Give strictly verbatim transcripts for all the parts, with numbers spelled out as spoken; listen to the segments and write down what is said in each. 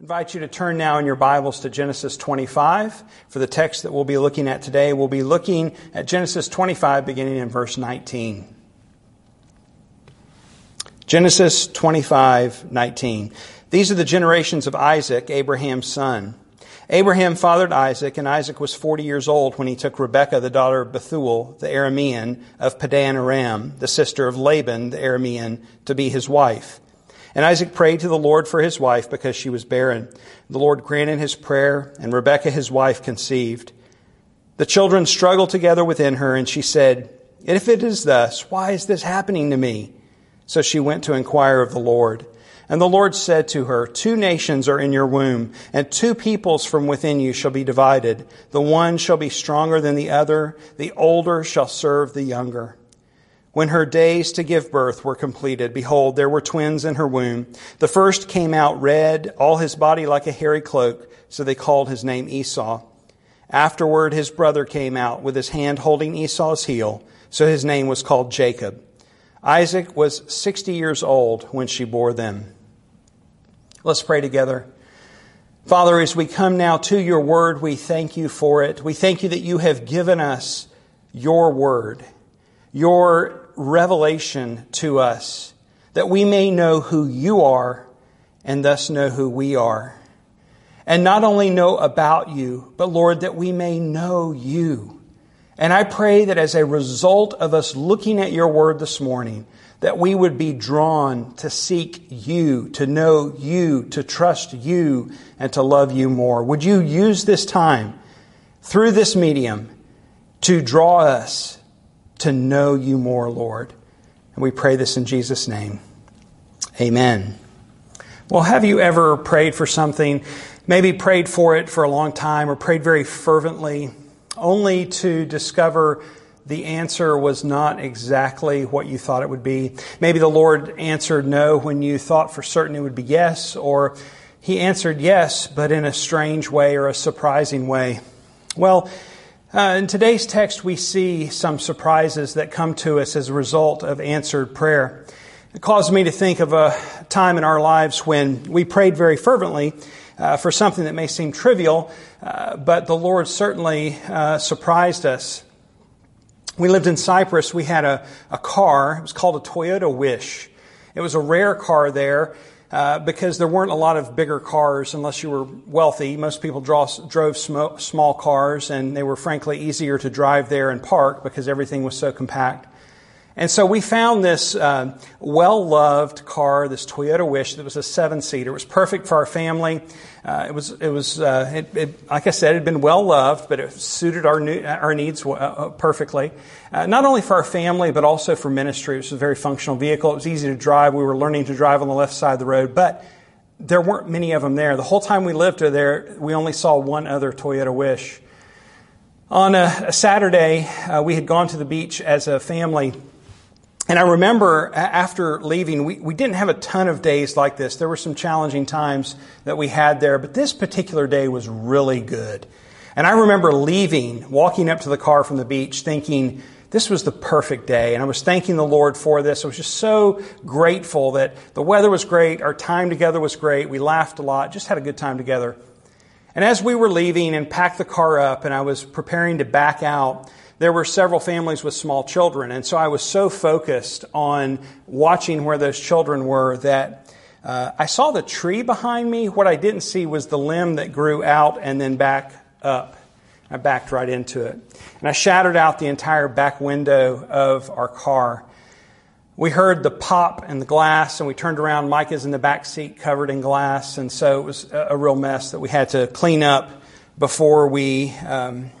I invite you to turn now in your Bibles to Genesis twenty-five. For the text that we'll be looking at today, we'll be looking at Genesis twenty-five, beginning in verse nineteen. Genesis twenty-five nineteen. These are the generations of Isaac, Abraham's son. Abraham fathered Isaac, and Isaac was forty years old when he took Rebekah, the daughter of Bethuel, the Aramean of Paddan Aram, the sister of Laban, the Aramean, to be his wife. And Isaac prayed to the Lord for his wife because she was barren. The Lord granted his prayer, and Rebekah, his wife, conceived. The children struggled together within her, and she said, "If it is thus, why is this happening to me?" So she went to inquire of the Lord. And the Lord said to her, "Two nations are in your womb, and two peoples from within you shall be divided. The one shall be stronger than the other. The older shall serve the younger." When her days to give birth were completed, behold, there were twins in her womb. The first came out red, all his body like a hairy cloak, so they called his name Esau. Afterward, his brother came out with his hand holding Esau's heel, so his name was called Jacob. Isaac was sixty years old when she bore them. Let's pray together. Father, as we come now to your word, we thank you for it. We thank you that you have given us your word, your revelation to us, that we may know who you are and thus know who we are. And not only know about you, but Lord, that we may know you. And I pray that as a result of us looking at your word this morning, that we would be drawn to seek you, to know you, to trust you, and to love you more. Would you use this time through this medium to draw us to know you more, Lord. And we pray this in Jesus' name. Amen. Well, have you ever prayed for something, maybe prayed for it for a long time or prayed very fervently, only to discover the answer was not exactly what you thought it would be? Maybe the Lord answered no when you thought for certain it would be yes, or He answered yes, but in a strange way or a surprising way. Well, Uh, in today's text, we see some surprises that come to us as a result of answered prayer. It caused me to think of a time in our lives when we prayed very fervently uh, for something that may seem trivial, uh, but the Lord certainly uh, surprised us. We lived in Cyprus. We had a, a car. It was called a Toyota Wish. It was a rare car there. Uh, because there weren't a lot of bigger cars unless you were wealthy. Most people draw, drove sm- small cars, and they were frankly easier to drive there and park because everything was so compact. And so we found this uh, well-loved car, this Toyota Wish, that was a seven-seater. It was perfect for our family. Uh, it was, it was, uh, it, it, like I said, it had been well-loved, but it suited our new, our needs uh, perfectly. Uh, not only for our family, but also for ministry. It was a very functional vehicle. It was easy to drive. We were learning to drive on the left side of the road, but there weren't many of them there. The whole time we lived there, we only saw one other Toyota Wish. On a, a Saturday, uh, we had gone to the beach as a family. And I remember after leaving, we, we didn't have a ton of days like this. There were some challenging times that we had there, but this particular day was really good. And I remember leaving, walking up to the car from the beach, thinking this was the perfect day. And I was thanking the Lord for this. I was just so grateful that the weather was great. Our time together was great. We laughed a lot, just had a good time together. And as we were leaving and packed the car up and I was preparing to back out, there were several families with small children, and so I was so focused on watching where those children were that uh, I saw the tree behind me. What I didn't see was the limb that grew out and then back up. I backed right into it, and I shattered out the entire back window of our car. We heard the pop and the glass, and we turned around. Micah's in the back seat covered in glass, and so it was a real mess that we had to clean up before we... Um,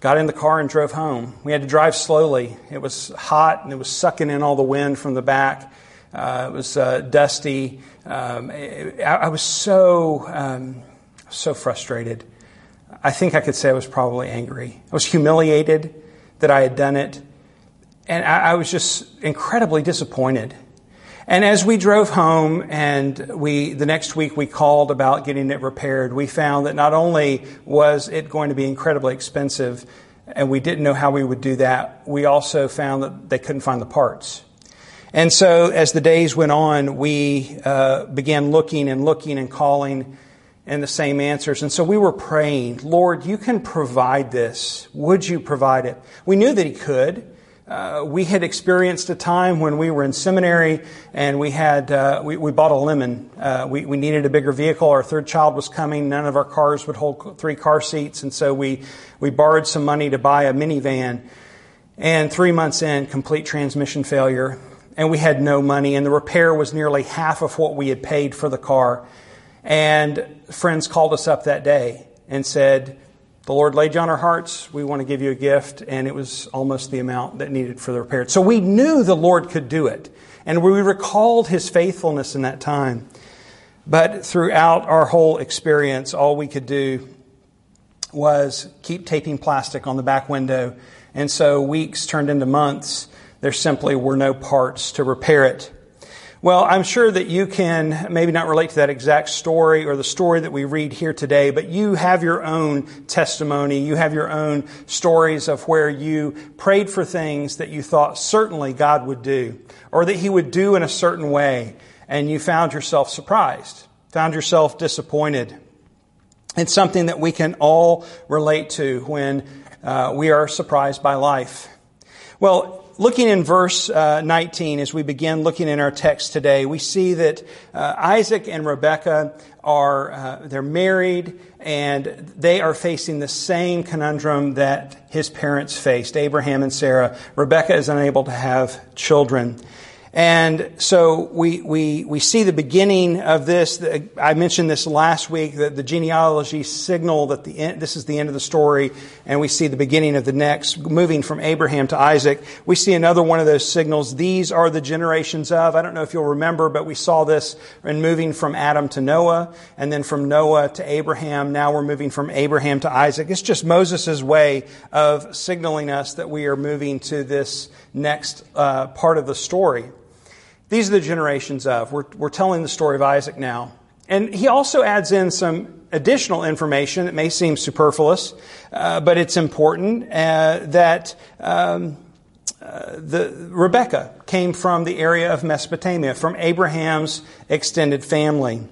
Got in the car and drove home. We had to drive slowly. It was hot and it was sucking in all the wind from the back. Uh, it was uh, dusty. Um, it, I, I was so um, so frustrated. I think I could say I was probably angry. I was humiliated that I had done it. And I, I was just incredibly disappointed. And as we drove home and we, the next week we called about getting it repaired, we found that not only was it going to be incredibly expensive and we didn't know how we would do that, we also found that they couldn't find the parts. And so as the days went on, we uh, began looking and looking and calling and the same answers. And so we were praying, Lord, you can provide this. Would you provide it? We knew that he could. Uh, we had experienced a time when we were in seminary and we had uh, we, we bought a lemon. Uh, we, we needed a bigger vehicle. Our third child was coming. None of our cars would hold three car seats. And so we, we borrowed some money to buy a minivan. And three months in, complete transmission failure. And we had no money. And the repair was nearly half of what we had paid for the car. And friends called us up that day and said, the Lord laid you on our hearts. We want to give you a gift. And it was almost the amount that needed for the repair. So we knew the Lord could do it. And we recalled his faithfulness in that time. But throughout our whole experience, all we could do was keep taping plastic on the back window. And so weeks turned into months. There simply were no parts to repair it. Well, I'm sure that you can maybe not relate to that exact story or the story that we read here today, but you have your own testimony. You have your own stories of where you prayed for things that you thought certainly God would do or that he would do in a certain way, and you found yourself surprised, found yourself disappointed. It's something that we can all relate to when uh, we are surprised by life. Well, looking in verse uh, nineteen, as we begin looking in our text today, we see that uh, Isaac and Rebekah are uh, they're married, and they are facing the same conundrum that his parents faced, Abraham and Sarah. Rebekah is unable to have children. And so we we we see the beginning of this. I mentioned this last week, that the genealogy signal that the end, this is the end of the story, and we see the beginning of the next, moving from Abraham to Isaac. We see another one of those signals. These are the generations of. I don't know if you'll remember, but we saw this in moving from Adam to Noah, and then from Noah to Abraham. Now we're moving from Abraham to Isaac. It's just Moses' way of signaling us that we are moving to this next uh, part of the story. These are the generations of. We're, we're telling the story of Isaac now. And he also adds in some additional information that may seem superfluous, uh, but it's important uh, that um, uh, the Rebekah came from the area of Mesopotamia, from Abraham's extended family.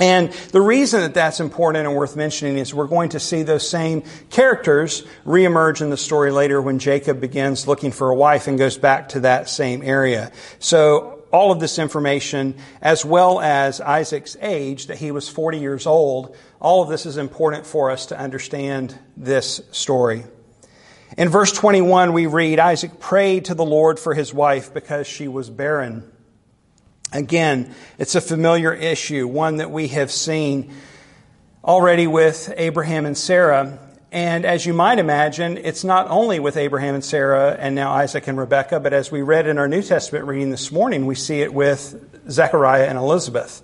And the reason that that's important and worth mentioning is we're going to see those same characters reemerge in the story later when Jacob begins looking for a wife and goes back to that same area. So all of this information, as well as Isaac's age, that he was forty years old, all of this is important for us to understand this story. In verse twenty-one, we read, Isaac prayed to the Lord for his wife because she was barren. Again, it's a familiar issue, one that we have seen already with Abraham and Sarah. And as you might imagine, it's not only with Abraham and Sarah and now Isaac and Rebekah, but as we read in our New Testament reading this morning, we see it with Zechariah and Elizabeth.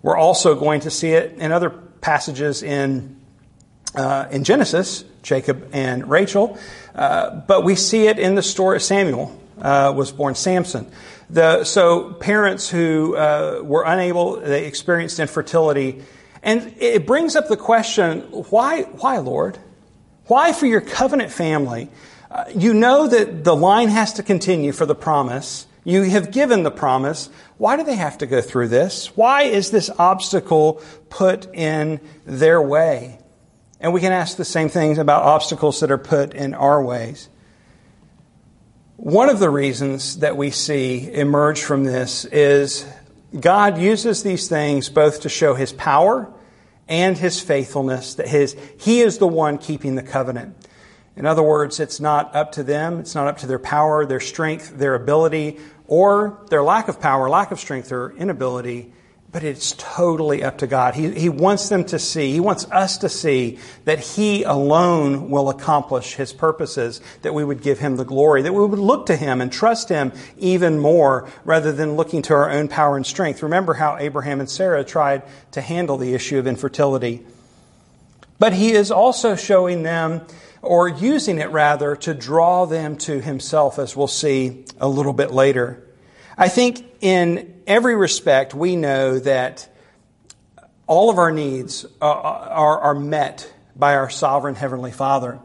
We're also going to see it in other passages in uh, in Genesis, Jacob and Rachel. Uh, but we see it in the story of Samuel. Uh, was born Samson. The, so parents who uh, were unable, they experienced infertility. And it brings up the question, why, why, Lord? Why for your covenant family? Uh, you know that the line has to continue for the promise. You have given the promise. Why do they have to go through this? Why is this obstacle put in their way? And we can ask the same things about obstacles that are put in our ways. One of the reasons that we see emerge from this is God uses these things both to show his power and his faithfulness, that his he is the one keeping the covenant. In other words, it's not up to them. It's not up to their power, their strength, their ability, or their lack of power, lack of strength, or inability. But it's totally up to God. He, he wants them to see, he wants us to see that he alone will accomplish his purposes, that we would give him the glory, that we would look to him and trust him even more rather than looking to our own power and strength. Remember how Abraham and Sarah tried to handle the issue of infertility. But he is also showing them, or using it rather, to draw them to himself, as we'll see a little bit later. I think in every respect, we know that all of our needs are, are, are met by our sovereign Heavenly Father.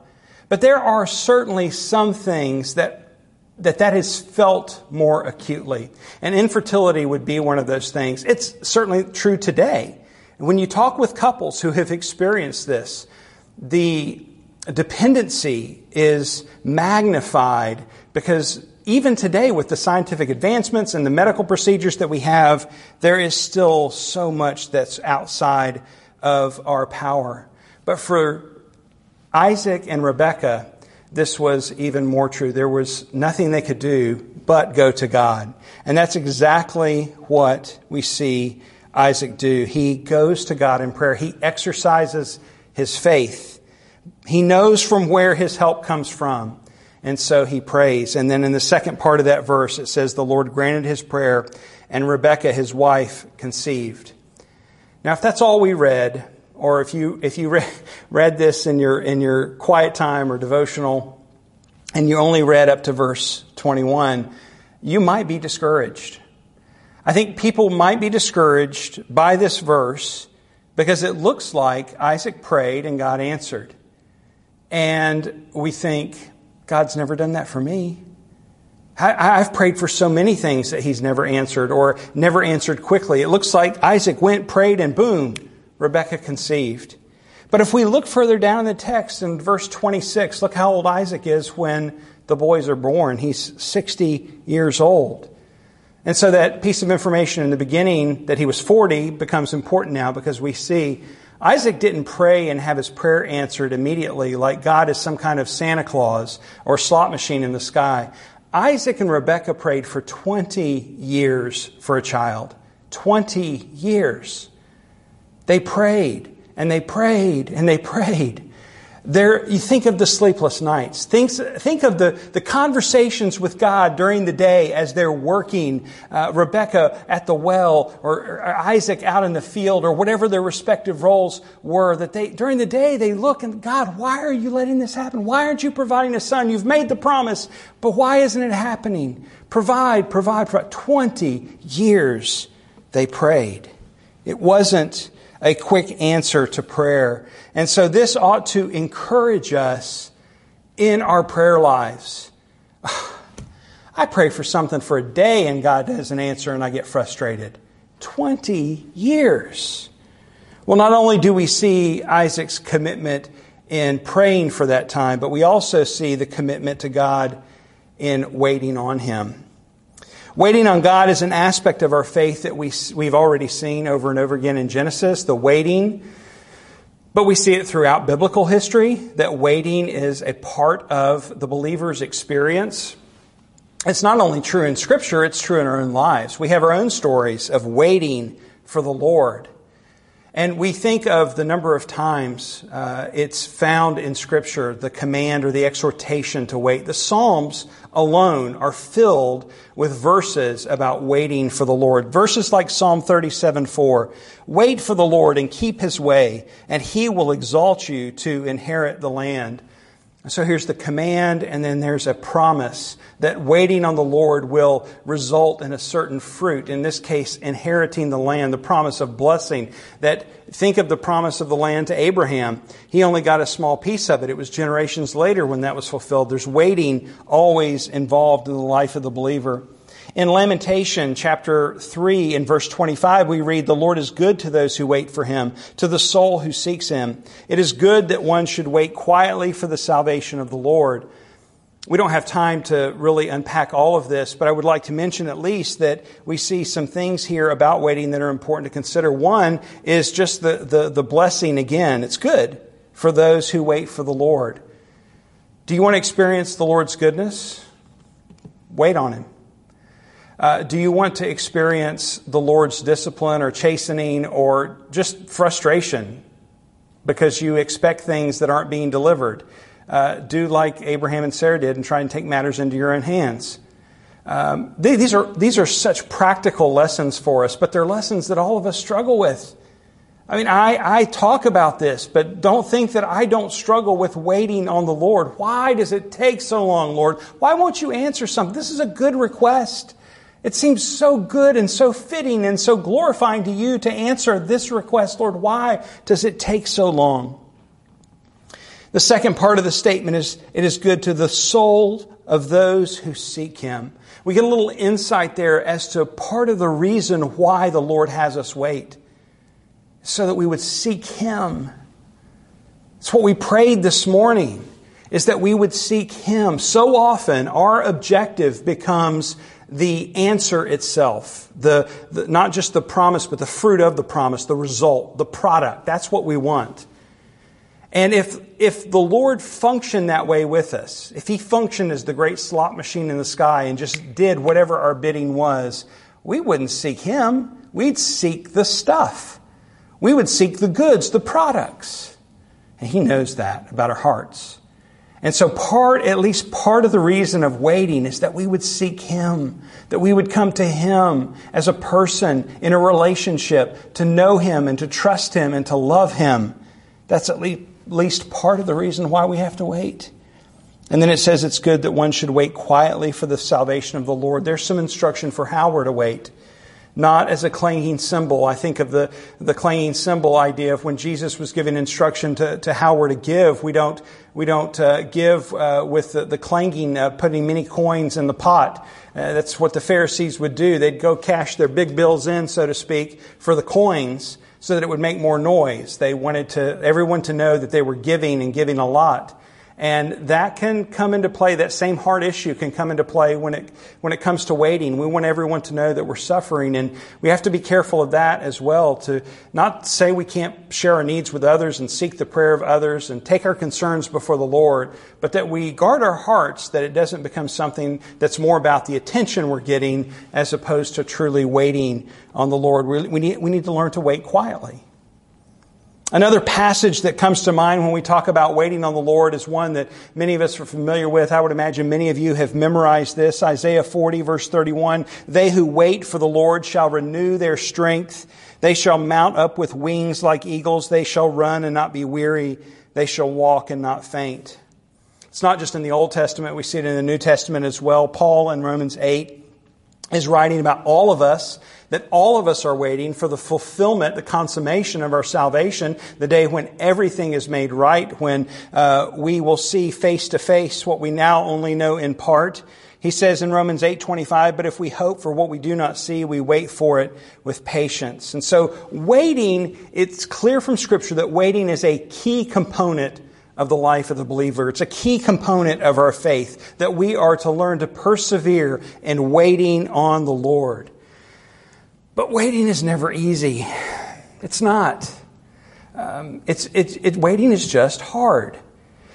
But there are certainly some things that that that is felt more acutely. And infertility would be one of those things. It's certainly true today. When you talk with couples who have experienced this, the dependency is magnified because even today with the scientific advancements and the medical procedures that we have, there is still so much that's outside of our power. But for Isaac and Rebekah, this was even more true. There was nothing they could do but go to God. And that's exactly what we see Isaac do. He goes to God in prayer. He exercises his faith. He knows from where his help comes from. And so he prays. And then in the second part of that verse, it says, the Lord granted his prayer, and Rebekah, his wife, conceived. Now, if that's all we read, or if you if you re- read this in your in your quiet time or devotional, and you only read up to verse twenty-one, you might be discouraged. I think people might be discouraged by this verse because it looks like Isaac prayed and God answered. And we think, God's never done that for me. I've prayed for so many things that he's never answered or never answered quickly. It looks like Isaac went, prayed, and boom, Rebekah conceived. But if we look further down in the text in verse twenty-six, look how old Isaac is when the boys are born. He's sixty years old. And so that piece of information in the beginning that he was forty becomes important now because we see Isaac didn't pray and have his prayer answered immediately like God is some kind of Santa Claus or slot machine in the sky. Isaac and Rebekah prayed for twenty years for a child. twenty years. They prayed, and they prayed, and they prayed. There, you think of the sleepless nights. Think, think of the, the conversations with God during the day as they're working. Uh, Rebekah at the well, or, or Isaac out in the field, or whatever their respective roles were. That they during the day they look and God, why are you letting this happen? Why aren't you providing a son? You've made the promise, but why isn't it happening? Provide, provide, provide. Twenty years they prayed. It wasn't a quick answer to prayer. And so this ought to encourage us in our prayer lives. I pray for something for a day and God doesn't answer and I get frustrated. twenty years. Well, not only do we see Isaac's commitment in praying for that time, but we also see the commitment to God in waiting on him. Waiting on God is an aspect of our faith that we, we've already seen over and over again in Genesis, the waiting. But we see it throughout biblical history, that waiting is a part of the believer's experience. It's not only true in Scripture, it's true in our own lives. We have our own stories of waiting for the Lord. And we think of the number of times uh, it's found in Scripture, the command or the exhortation to wait. The Psalms alone are filled with verses about waiting for the Lord. Verses like Psalm thirty-seven four, wait for the Lord and keep his way, and he will exalt you to inherit the land. So here's the command, and then there's a promise that waiting on the Lord will result in a certain fruit. In this case, inheriting the land, the promise of blessing. That think of the promise of the land to Abraham. He only got a small piece of it. It was generations later when that was fulfilled. There's waiting always involved in the life of the believer. In Lamentation chapter three and verse twenty-five, we read, the Lord is good to those who wait for him, to the soul who seeks him. It is good that one should wait quietly for the salvation of the Lord. We don't have time to really unpack all of this, but I would like to mention at least that we see some things here about waiting that are important to consider. One is just the, the, the blessing again. It's good for those who wait for the Lord. Do you want to experience the Lord's goodness? Wait on him. Uh, do you want to experience the Lord's discipline or chastening or just frustration because you expect things that aren't being delivered? Uh, do like Abraham and Sarah did and try and take matters into your own hands. Um, they, these are these are such practical lessons for us, but they're lessons that all of us struggle with. I mean, I, I talk about this, but don't think that I don't struggle with waiting on the Lord. Why does it take so long, Lord? Why won't you answer something? This is a good request. It seems so good and so fitting and so glorifying to you to answer this request, Lord. Why does it take so long? The second part of the statement is, it is good to the soul of those who seek Him. We get a little insight there as to part of the reason why the Lord has us wait, so that we would seek Him. It's what we prayed this morning, is that we would seek Him. So often our objective becomes the answer itself, the, the not just the promise, but the fruit of the promise, the result, the product. That's what we want. And if if the Lord functioned that way with us, if He functioned as the great slot machine in the sky and just did whatever our bidding was, we wouldn't seek Him. We'd seek the stuff. We would seek the goods, the products. And He knows that about our hearts. And so part, at least part of the reason of waiting is that we would seek Him, that we would come to Him as a person in a relationship, to know Him and to trust Him and to love Him. That's at least least part of the reason why we have to wait. And then it says it's good that one should wait quietly for the salvation of the Lord. There's some instruction for how we're to wait, not as a clanging cymbal. I think of the, the clanging cymbal idea of when Jesus was giving instruction to, to how we're to give. We don't we don't uh, give uh, with the, the clanging, uh, putting many coins in the pot. Uh, that's what the Pharisees would do. They'd go cash their big bills in, so to speak, for the coins, so that it would make more noise. They wanted to everyone to know that they were giving and giving a lot. And that can come into play, that same heart issue can come into play when it when it comes to waiting. We want everyone to know that we're suffering, and we have to be careful of that as well, to not say we can't share our needs with others and seek the prayer of others and take our concerns before the Lord, but that we guard our hearts, that it doesn't become something that's more about the attention we're getting as opposed to truly waiting on the Lord. We, we need, we need to learn to wait quietly. Another passage that comes to mind when we talk about waiting on the Lord is one that many of us are familiar with. I would imagine many of you have memorized this. Isaiah forty, verse thirty-one. They who wait for the Lord shall renew their strength. They shall mount up with wings like eagles. They shall run and not be weary. They shall walk and not faint. It's not just in the Old Testament. We see it in the New Testament as well. Paul in Romans eight is writing about all of us, that all of us are waiting for the fulfillment, the consummation of our salvation, the day when everything is made right, when uh, we will see face to face what we now only know in part. He says in Romans eight twenty-five, but if we hope for what we do not see, we wait for it with patience. And so waiting, it's clear from Scripture that waiting is a key component of the life of the believer. It's a key component of our faith, that we are to learn to persevere in waiting on the Lord. But waiting is never easy. It's not. Um, it's it's it, waiting is just hard.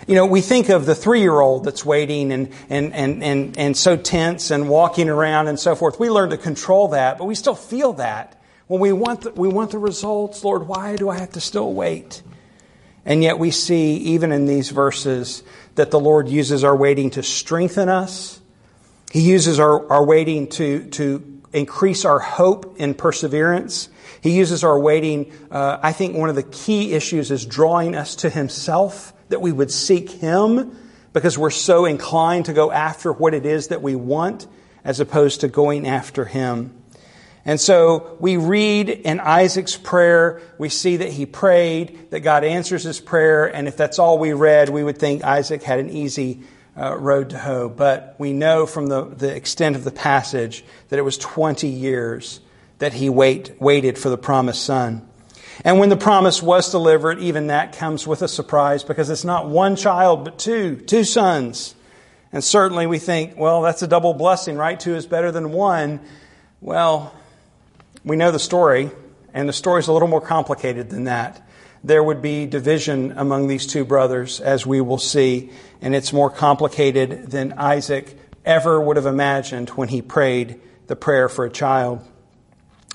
You know, we think of the three-year-old that's waiting and and and and and so tense and walking around and so forth. We learn to control that, but we still feel that when we want the, we want the results. Lord, why do I have to still wait? And yet we see, even in these verses, that the Lord uses our waiting to strengthen us. He uses our, our waiting to, to increase our hope and perseverance. He uses our waiting. Uh, I think one of the key issues is drawing us to Himself, that we would seek Him, because we're so inclined to go after what it is that we want as opposed to going after Him. And so we read in Isaac's prayer, we see that he prayed, that God answers his prayer. And if that's all we read, we would think Isaac had an easy uh, road to hoe. But we know from the, the extent of the passage that it was twenty years that he wait, waited for the promised son. And when the promise was delivered, even that comes with a surprise, because it's not one child, but two, two sons. And certainly we think, well, that's a double blessing, right? Two is better than one. Well, we know the story, and the story's a little more complicated than that. There would be division among these two brothers, as we will see, and it's more complicated than Isaac ever would have imagined when he prayed the prayer for a child.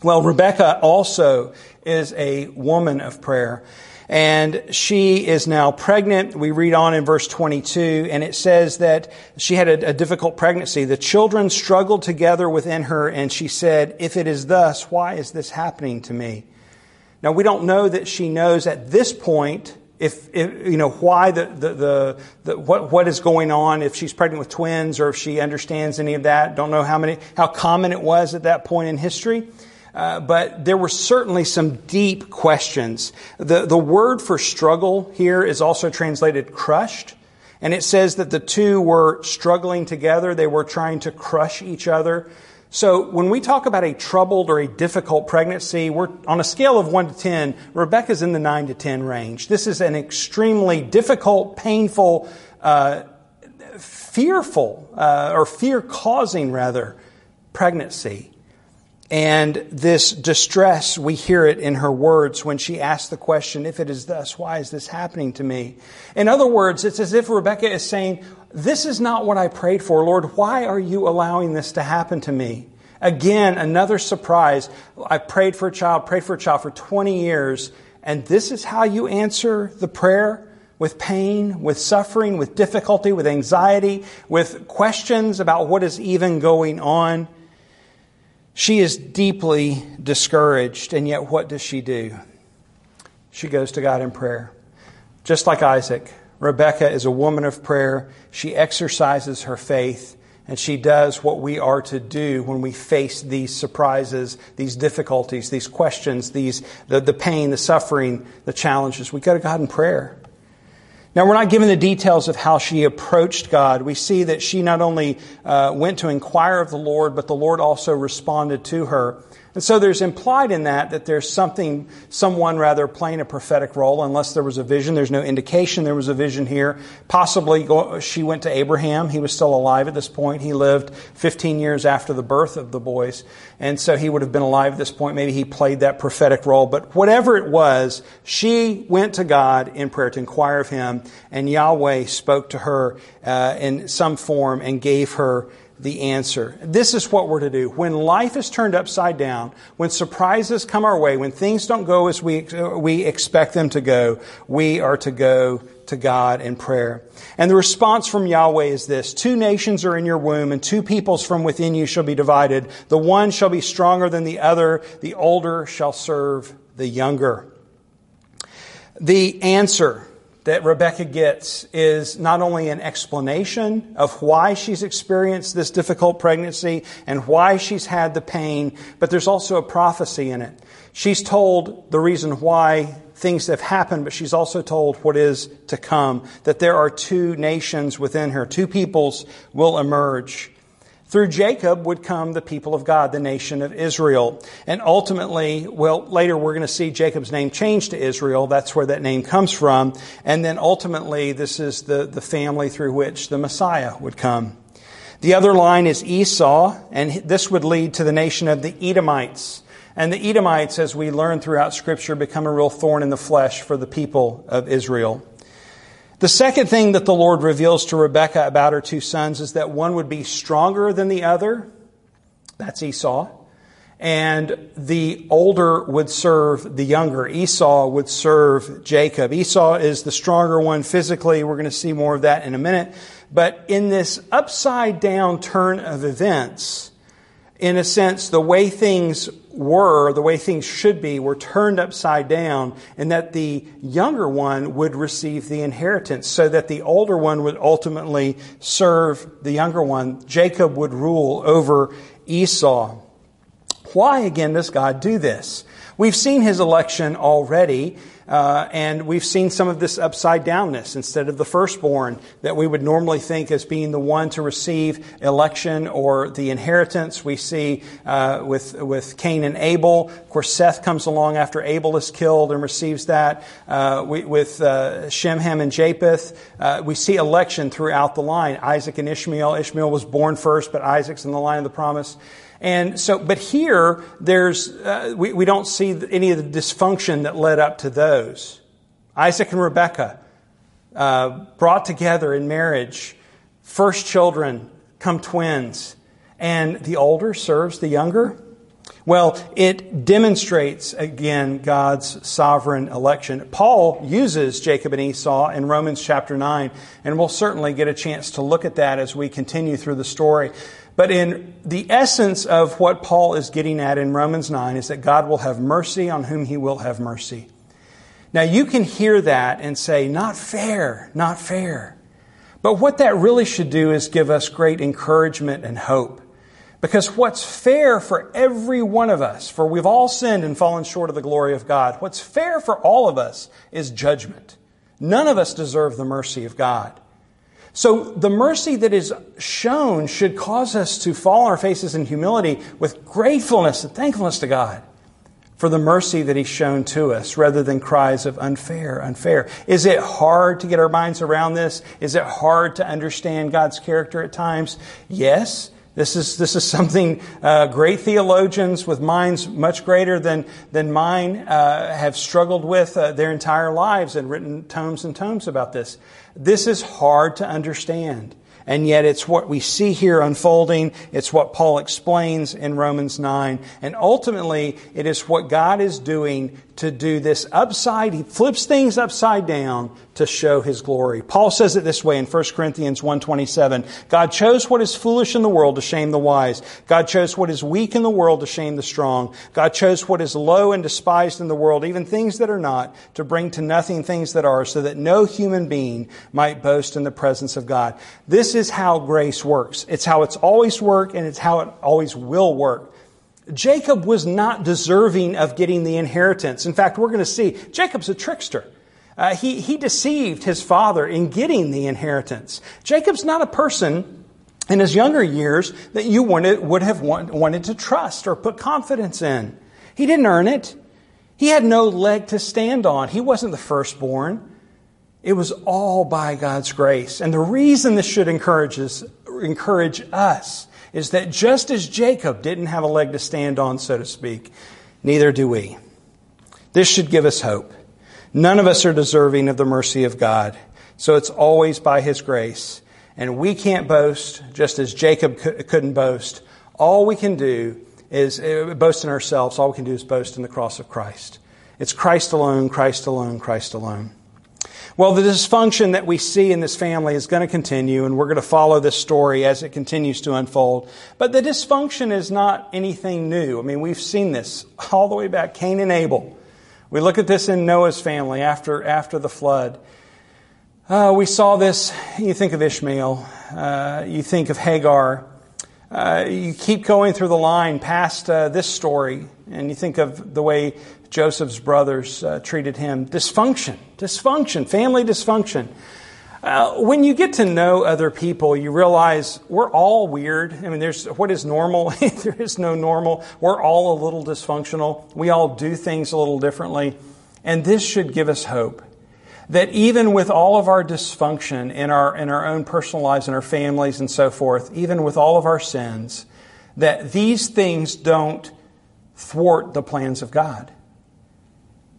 Well, Rebekah also is a woman of prayer, and she is now pregnant. We read on in verse twenty-two, and it says that she had a, a difficult pregnancy. The children struggled together within her, and she said, if it is thus, why is this happening to me? Now, we don't know that she knows at this point if, if you know, why the, the, the, the, what, what is going on, if she's pregnant with twins or if she understands any of that. Don't know how many, how common it was at that point in history. Uh, but there were certainly some deep questions. The, the word for struggle here is also translated crushed. And it says that the two were struggling together. They were trying to crush each other. So when we talk about a troubled or a difficult pregnancy, we're on a scale of one to ten. Rebekah's in the nine to ten range. This is an extremely difficult, painful, uh, fearful, uh, or fear-causing, rather, pregnancy. And this distress, we hear it in her words when she asks the question, if it is thus, why is this happening to me? In other words, it's as if Rebekah is saying, this is not what I prayed for, Lord. Why are you allowing this to happen to me? Again, another surprise. I prayed for a child, prayed for a child for twenty years, and this is how you answer the prayer? With pain, with suffering, with difficulty, with anxiety, with questions about what is even going on. She is deeply discouraged, and yet what does she do? She goes to God in prayer. Just like Isaac, Rebekah is a woman of prayer. She exercises her faith, and she does what we are to do when we face these surprises, these difficulties, these questions, these the, the pain, the suffering, the challenges. We go to God in prayer. Now, we're not given the details of how she approached God. We see that she not only uh, went to inquire of the Lord, but the Lord also responded to her. And so there's implied in that that there's something, someone rather playing a prophetic role, unless there was a vision. There's no indication there was a vision here. Possibly go, she went to Abraham. He was still alive at this point. He lived fifteen years after the birth of the boys. And so he would have been alive at this point. Maybe he played that prophetic role. But whatever it was, she went to God in prayer to inquire of him. And Yahweh spoke to her uh, in some form and gave her the answer. This is what we're to do. When life is turned upside down, when surprises come our way, when things don't go as we, we expect them to go, we are to go to God in prayer. And the response from Yahweh is this: two nations are in your womb, and two peoples from within you shall be divided. The one shall be stronger than the other. The older shall serve the younger. The answer that Rebekah gets is not only an explanation of why she's experienced this difficult pregnancy and why she's had the pain, but there's also a prophecy in it. She's told the reason why things have happened, but she's also told what is to come, that there are two nations within her, two peoples will emerge. Through Jacob would come the people of God, the nation of Israel. And ultimately, well, later we're going to see Jacob's name changed to Israel. That's where that name comes from. And then ultimately, this is the, the family through which the Messiah would come. The other line is Esau, and this would lead to the nation of the Edomites. And the Edomites, as we learn throughout Scripture, become a real thorn in the flesh for the people of Israel. The second thing that the Lord reveals to Rebekah about her two sons is that one would be stronger than the other. That's Esau. And the older would serve the younger. Esau would serve Jacob. Esau is the stronger one physically. We're going to see more of that in a minute. But in this upside-down turn of events, in a sense, the way things were, the way things should be, were turned upside down, and that the younger one would receive the inheritance, so that the older one would ultimately serve the younger one. Jacob would rule over Esau. Why, again, does God do this? We've seen his election already, uh, and we've seen some of this upside-downness. Instead of the firstborn that we would normally think as being the one to receive election or the inheritance, we see uh, with, with Cain and Abel. Of course, Seth comes along after Abel is killed and receives that. Uh, we, with uh, Shem, Ham, and Japheth, uh, we see election throughout the line. Isaac and Ishmael. Ishmael was born first, but Isaac's in the line of the promise. And so, but here, there's uh, we, we don't see any of the dysfunction that led up to those. Isaac and Rebekah uh, brought together in marriage. First children come twins. And the older serves the younger. Well, it demonstrates, again, God's sovereign election. Paul uses Jacob and Esau in Romans chapter nine, and we'll certainly get a chance to look at that as we continue through the story. But in the essence of what Paul is getting at in Romans nine is that God will have mercy on whom he will have mercy. Now, you can hear that and say, not fair, not fair. But what that really should do is give us great encouragement and hope. Because what's fair for every one of us, for we've all sinned and fallen short of the glory of God, what's fair for all of us is judgment. None of us deserve the mercy of God. So the mercy that is shown should cause us to fall on our faces in humility with gratefulness and thankfulness to God for the mercy that He's shown to us, rather than cries of unfair, unfair. Is it hard to get our minds around this? Is it hard to understand God's character at times? Yes. This is this is something uh, great theologians with minds much greater than than mine uh, have struggled with uh, their entire lives and written tomes and tomes about this. This is hard to understand, and yet it's what we see here unfolding. It's what Paul explains in Romans nine, and ultimately it is what God is doing to do this upside. He flips things upside down to show His glory. Paul says it this way in First Corinthians one twenty-seven. God chose what is foolish in the world to shame the wise. God chose what is weak in the world to shame the strong. God chose what is low and despised in the world, even things that are not, to bring to nothing things that are, so that no human being might boast in the presence of God. This is how grace works. It's how it's always worked, and it's how it always will work. Jacob was not deserving of getting the inheritance. In fact, we're going to see Jacob's a trickster. Uh, he, he deceived his father in getting the inheritance. Jacob's not a person in his younger years that you wanted, would have want, wanted to trust or put confidence in. He didn't earn it. He had no leg to stand on. He wasn't the firstborn. It was all by God's grace. And the reason this should encourage us, encourage us is that just as Jacob didn't have a leg to stand on, so to speak, neither do we. This should give us hope. None of us are deserving of the mercy of God, so it's always by His grace. And we can't boast, just as Jacob couldn't boast. All we can do is boast in ourselves. All we can do is boast in the cross of Christ. It's Christ alone, Christ alone, Christ alone. Well, the dysfunction that we see in this family is going to continue, and we're going to follow this story as it continues to unfold. But the dysfunction is not anything new. I mean, we've seen this all the way back, Cain and Abel. We look at this in Noah's family after after the flood. Uh, we saw this, you think of Ishmael, uh, you think of Hagar. Uh, you keep going through the line past uh, this story, and you think of the way Joseph's brothers uh, treated him. Dysfunction, dysfunction, family dysfunction. Uh, when you get to know other people, you realize we're all weird. I mean, there's what is normal? There is no normal. We're all a little dysfunctional. We all do things a little differently. And this should give us hope that even with all of our dysfunction in our in our own personal lives and our families and so forth, even with all of our sins, that these things don't thwart the plans of God.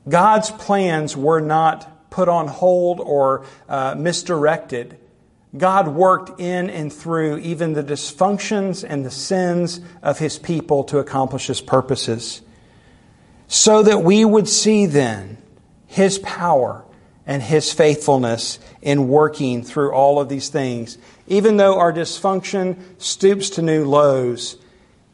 God's plans were not put on hold or uh, misdirected. God worked in and through even the dysfunctions and the sins of His people to accomplish His purposes, so that we would see then His power and His faithfulness in working through all of these things. Even though our dysfunction stoops to new lows,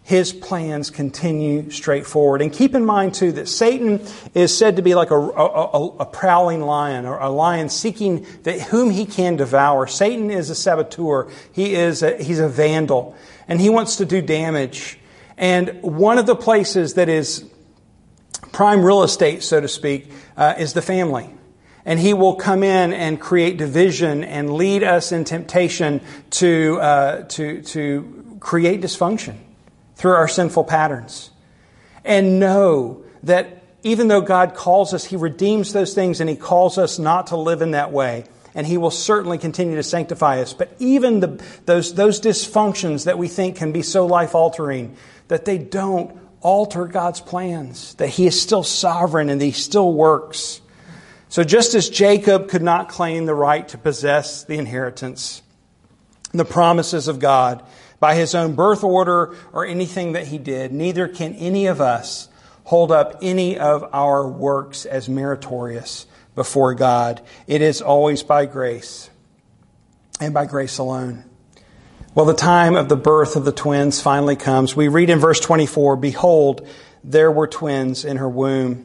His plans continue straightforward. And keep in mind, too, that Satan is said to be like a, a, a prowling lion, or a lion seeking that whom he can devour. Satan is a saboteur. He is a, he's a vandal, and he wants to do damage. And one of the places that is prime real estate, so to speak, uh, is the family. And he will come in and create division and lead us in temptation to uh, to to create dysfunction through our sinful patterns. And know that even though God calls us, He redeems those things, and He calls us not to live in that way. And He will certainly continue to sanctify us. But even the, those, those dysfunctions that we think can be so life-altering, that they don't alter God's plans, that He is still sovereign and that He still works. So just as Jacob could not claim the right to possess the inheritance, the promises of God, by his own birth order or anything that he did, neither can any of us hold up any of our works as meritorious before God. It is always by grace, and by grace alone. Well, the time of the birth of the twins finally comes. We read in verse twenty-four, "Behold, there were twins in her womb."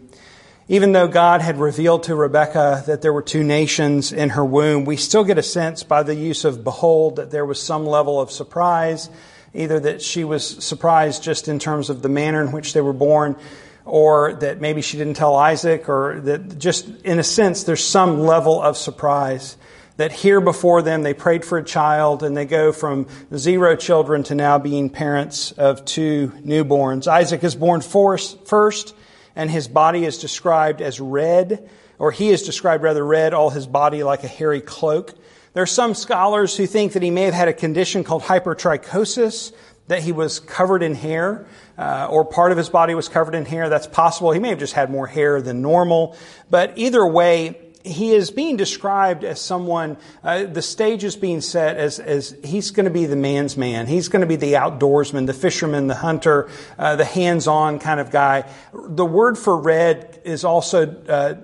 Even though God had revealed to Rebekah that there were two nations in her womb, we still get a sense by the use of behold that there was some level of surprise, either that she was surprised just in terms of the manner in which they were born, or that maybe she didn't tell Isaac, or that just in a sense there's some level of surprise. that here before them they prayed for a child, and they go from zero children to now being parents of two newborns. Isaac is born first, and his body is described as red, or he is described rather red, all his body like a hairy cloak. There are some scholars who think that he may have had a condition called hypertrichosis, that he was covered in hair, uh, or part of his body was covered in hair. That's possible. He may have just had more hair than normal. But either way, he is being described as someone, uh, the stage is being set as, as he's going to be the man's man. He's going to be the outdoorsman, the fisherman, the hunter, uh, the hands-on kind of guy. The word for red is also uh,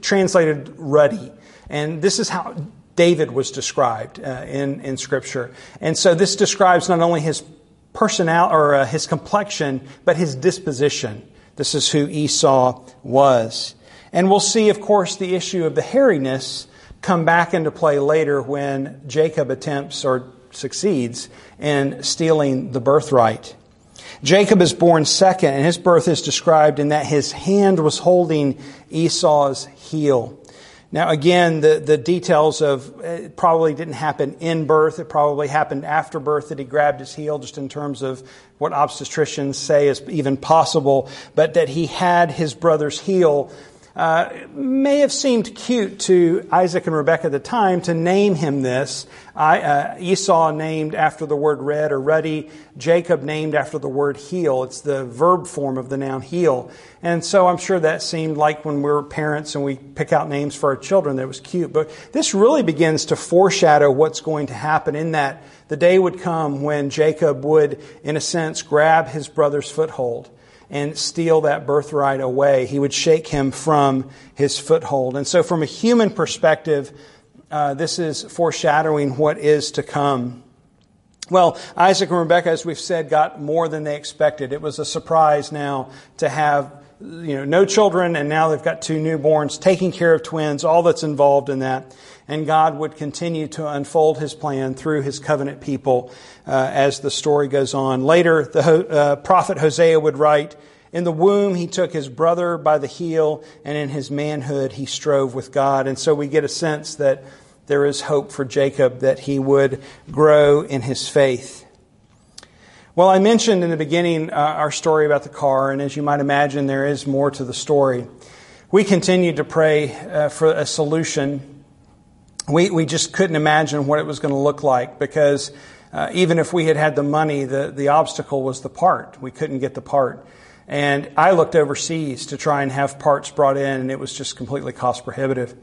translated ruddy. And this is how David was described uh, in, in Scripture. And so this describes not only his personality or uh, his complexion, but his disposition. This is who Esau was. And we'll see, of course, the issue of the hairiness come back into play later when Jacob attempts or succeeds in stealing the birthright. Jacob is born second, and his birth is described in that his hand was holding Esau's heel. Now, again, the, the details of it probably didn't happen in birth. It probably happened after birth that he grabbed his heel, just in terms of what obstetricians say is even possible. But that he had his brother's heel uh, may have seemed cute to Isaac and Rebekah at the time to name him this. I, uh, Esau named after the word red or ruddy. Jacob named after the word heel. It's the verb form of the noun heel. And so I'm sure that seemed like when we were parents and we pick out names for our children, that was cute. But this really begins to foreshadow what's going to happen, in that the day would come when Jacob would, in a sense, grab his brother's foothold and steal that birthright away. He would shake him from his foothold. And so from a human perspective, uh, this is foreshadowing what is to come. Well, Isaac and Rebekah, as we've said, got more than they expected. It was a surprise now to have you know, no children, and now they've got two newborns, taking care of twins, all that's involved in that. And God would continue to unfold His plan through His covenant people uh, as the story goes on. Later, the uh, prophet Hosea would write, "In the womb He took His brother by the heel, and in His manhood He strove with God." And so we get a sense that there is hope for Jacob, that he would grow in his faith. Well, I mentioned in the beginning uh, our story about the car, and as you might imagine, there is more to the story. We continued to pray uh, for a solution. We we just couldn't imagine what it was going to look like, because uh, even if we had had the money, the, the obstacle was the part. We couldn't get the part. And I looked overseas to try and have parts brought in, and it was just completely cost prohibitive.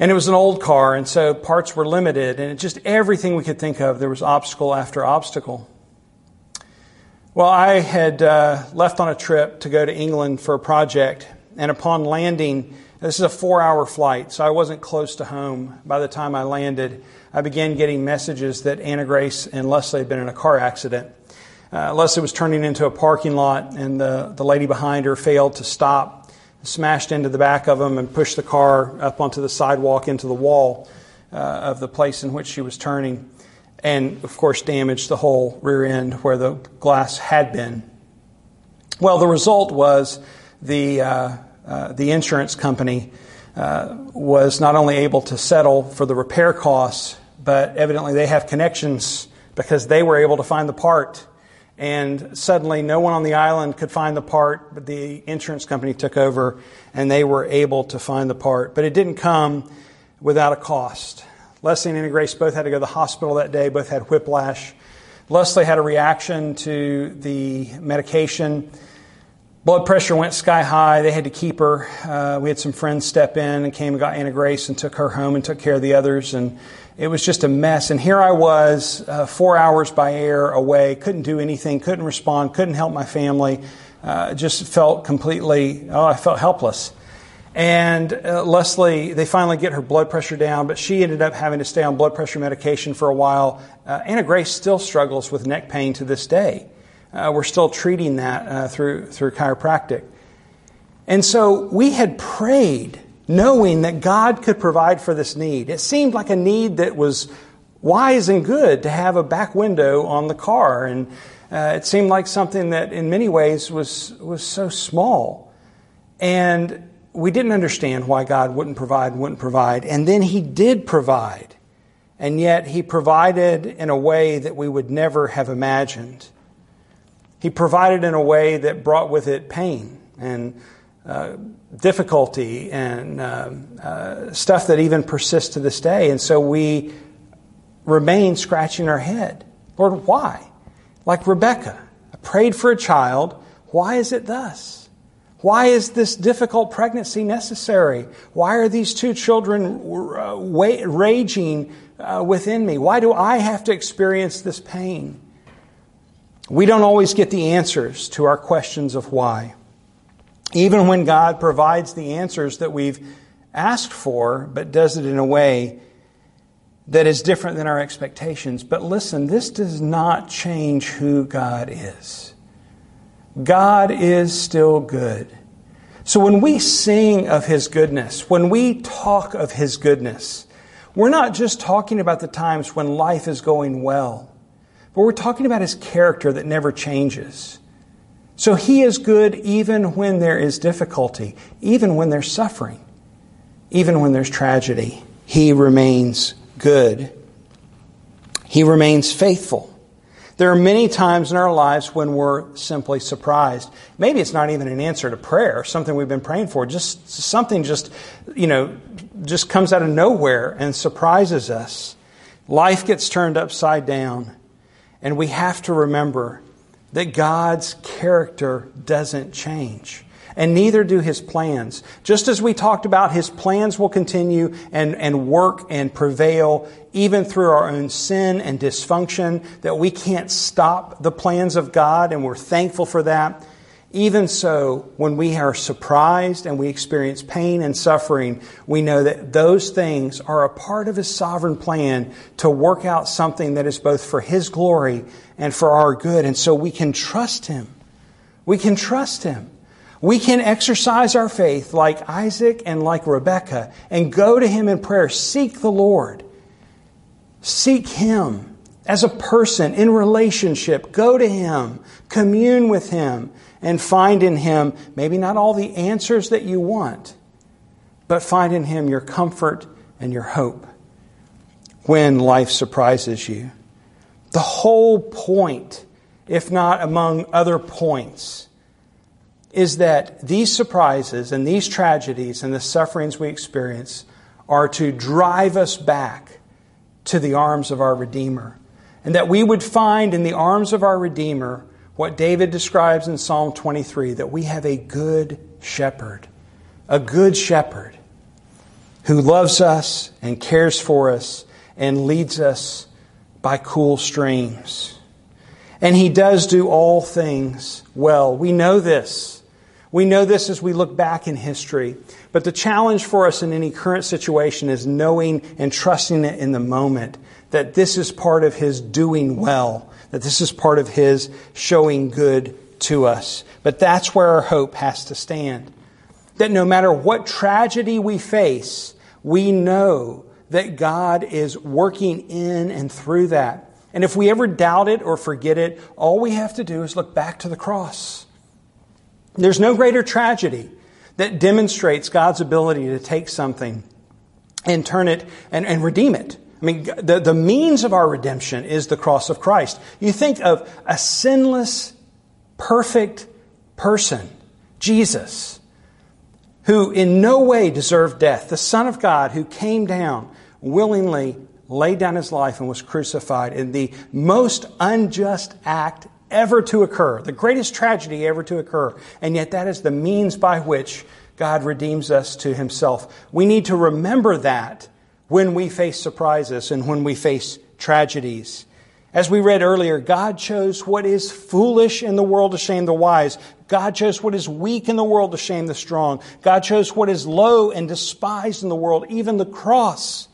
And it was an old car, and so parts were limited, and it just everything we could think of, there was obstacle after obstacle. Well, I had uh, left on a trip to go to England for a project, and upon landing, this is a four-hour flight, so I wasn't close to home. By the time I landed, I began getting messages that Anna Grace and Leslie had been in a car accident. Uh, Leslie was turning into a parking lot, and the, the lady behind her failed to stop, smashed into the back of them, and pushed the car up onto the sidewalk into the wall uh, of the place in which she was turning. And, of course, damaged the whole rear end where the glass had been. Well, the result was the uh, uh, the insurance company uh, was not only able to settle for the repair costs, but evidently they have connections, because they were able to find the part. And suddenly no one on the island could find the part, but the insurance company took over and they were able to find the part. But it didn't come without a cost. Leslie and Anna Grace both had to go to the hospital that day, both had whiplash. Leslie had a reaction to the medication. Blood pressure went sky high. They had to keep her. Uh, we had some friends step in and came and got Anna Grace and took her home and took care of the others. And it was just a mess. And here I was, uh, four hours by air away, couldn't do anything, couldn't respond, couldn't help my family. Uh, just felt completely, oh, I felt helpless. And uh, Leslie, they finally get her blood pressure down, but she ended up having to stay on blood pressure medication for a while. Uh, Anna Grace still struggles with neck pain to this day. Uh, we're still treating that uh, through through chiropractic. And so we had prayed, knowing that God could provide for this need. It seemed like a need that was wise and good to have a back window on the car. And uh, it seemed like something that in many ways was was so small. And we didn't understand why God wouldn't provide, wouldn't provide. And then he did provide. And yet he provided in a way that we would never have imagined. He provided in a way that brought with it pain and uh, difficulty and uh, uh, stuff that even persists to this day. And so we remain scratching our head. Lord, why? Like Rebekah, I prayed for a child. Why is it thus? Why is this difficult pregnancy necessary? Why are these two children raging within me? Why do I have to experience this pain? We don't always get the answers to our questions of why. Even when God provides the answers that we've asked for, but does it in a way that is different than our expectations. But listen, this does not change who God is. God is still good. So when we sing of His goodness, when we talk of His goodness, we're not just talking about the times when life is going well, but we're talking about His character that never changes. So He is good even when there is difficulty, even when there's suffering, even when there's tragedy. He remains good. He remains faithful. There are many times in our lives when we're simply surprised. Maybe it's not even an answer to prayer, something we've been praying for. Just something just, you know, just comes out of nowhere and surprises us. Life gets turned upside down. And we have to remember that God's character doesn't change. And neither do His plans. Just as we talked about, His plans will continue and, and work and prevail even through our own sin and dysfunction, that we can't stop the plans of God, and we're thankful for that. Even so, when we are surprised and we experience pain and suffering, we know that those things are a part of His sovereign plan to work out something that is both for His glory and for our good. And so we can trust Him. We can trust Him. We can exercise our faith like Isaac and like Rebekah and go to Him in prayer. Seek the Lord. Seek Him as a person in relationship. Go to Him. Commune with Him and find in Him maybe not all the answers that you want, but find in Him your comfort and your hope when life surprises you. The whole point, if not among other points, is that these surprises and these tragedies and the sufferings we experience are to drive us back to the arms of our Redeemer. And that we would find in the arms of our Redeemer what David describes in Psalm twenty-three, that we have a good shepherd, a good shepherd who loves us and cares for us and leads us by cool streams. And He does do all things well. We know this. We know this as we look back in history. But the challenge for us in any current situation is knowing and trusting it in the moment, that this is part of His doing well, that this is part of His showing good to us. But that's where our hope has to stand. That no matter what tragedy we face, we know that God is working in and through that. And if we ever doubt it or forget it, all we have to do is look back to the cross. There's no greater tragedy that demonstrates God's ability to take something and turn it and, and redeem it. I mean, the, the means of our redemption is the cross of Christ. You think of a sinless, perfect person, Jesus, who in no way deserved death, the Son of God who came down willingly, laid down His life, and was crucified in the most unjust act ever to occur, the greatest tragedy ever to occur. And yet that is the means by which God redeems us to Himself. We need to remember that when we face surprises and when we face tragedies. As we read earlier, God chose what is foolish in the world to shame the wise. God chose what is weak in the world to shame the strong. God chose what is low and despised in the world, even the cross,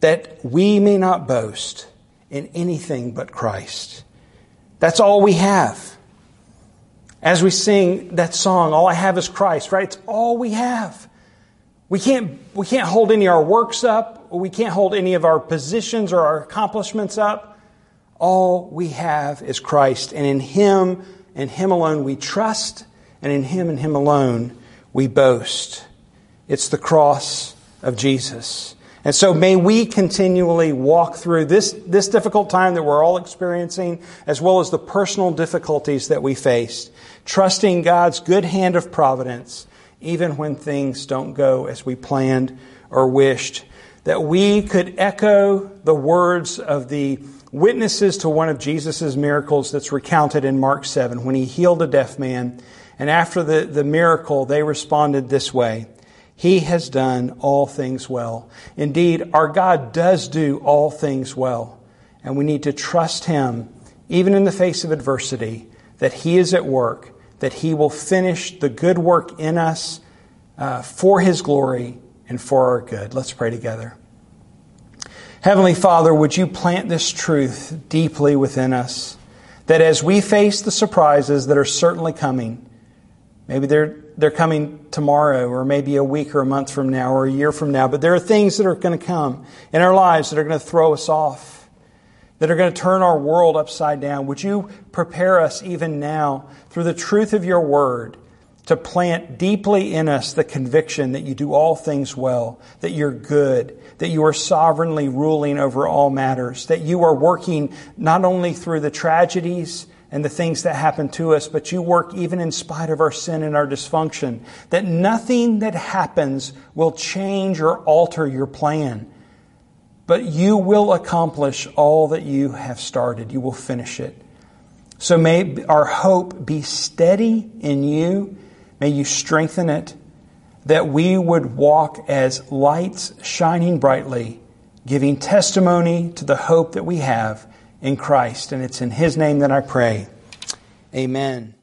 that we may not boast in anything but Christ. That's all we have. As we sing that song, all I have is Christ, right? It's all we have. We can't, we can't hold any of our works up. We can't hold any of our positions or our accomplishments up. All we have is Christ. And in Him and Him alone we trust and in Him and Him alone we boast. It's the cross of Jesus. And so may we continually walk through this, this difficult time that we're all experiencing, as well as the personal difficulties that we faced, trusting God's good hand of providence, even when things don't go as we planned or wished, that we could echo the words of the witnesses to one of Jesus' miracles that's recounted in Mark seven, when He healed a deaf man. And after the, the miracle, they responded this way: He has done all things well. Indeed, our God does do all things well. And we need to trust Him, even in the face of adversity, that He is at work, that He will finish the good work in us uh, for His glory and for our good. Let's pray together. Heavenly Father, would You plant this truth deeply within us, that as we face the surprises that are certainly coming, maybe they're They're coming tomorrow, or maybe a week or a month from now or a year from now. But there are things that are going to come in our lives that are going to throw us off, that are going to turn our world upside down. Would You prepare us even now through the truth of Your Word to plant deeply in us the conviction that You do all things well, that You're good, that You are sovereignly ruling over all matters, that You are working not only through the tragedies and the things that happen to us, but You work even in spite of our sin and our dysfunction, that nothing that happens will change or alter Your plan, but You will accomplish all that You have started. You will finish it. So may our hope be steady in You. May You strengthen it, that we would walk as lights shining brightly, giving testimony to the hope that we have in Christ, and it's in His name that I pray. Amen.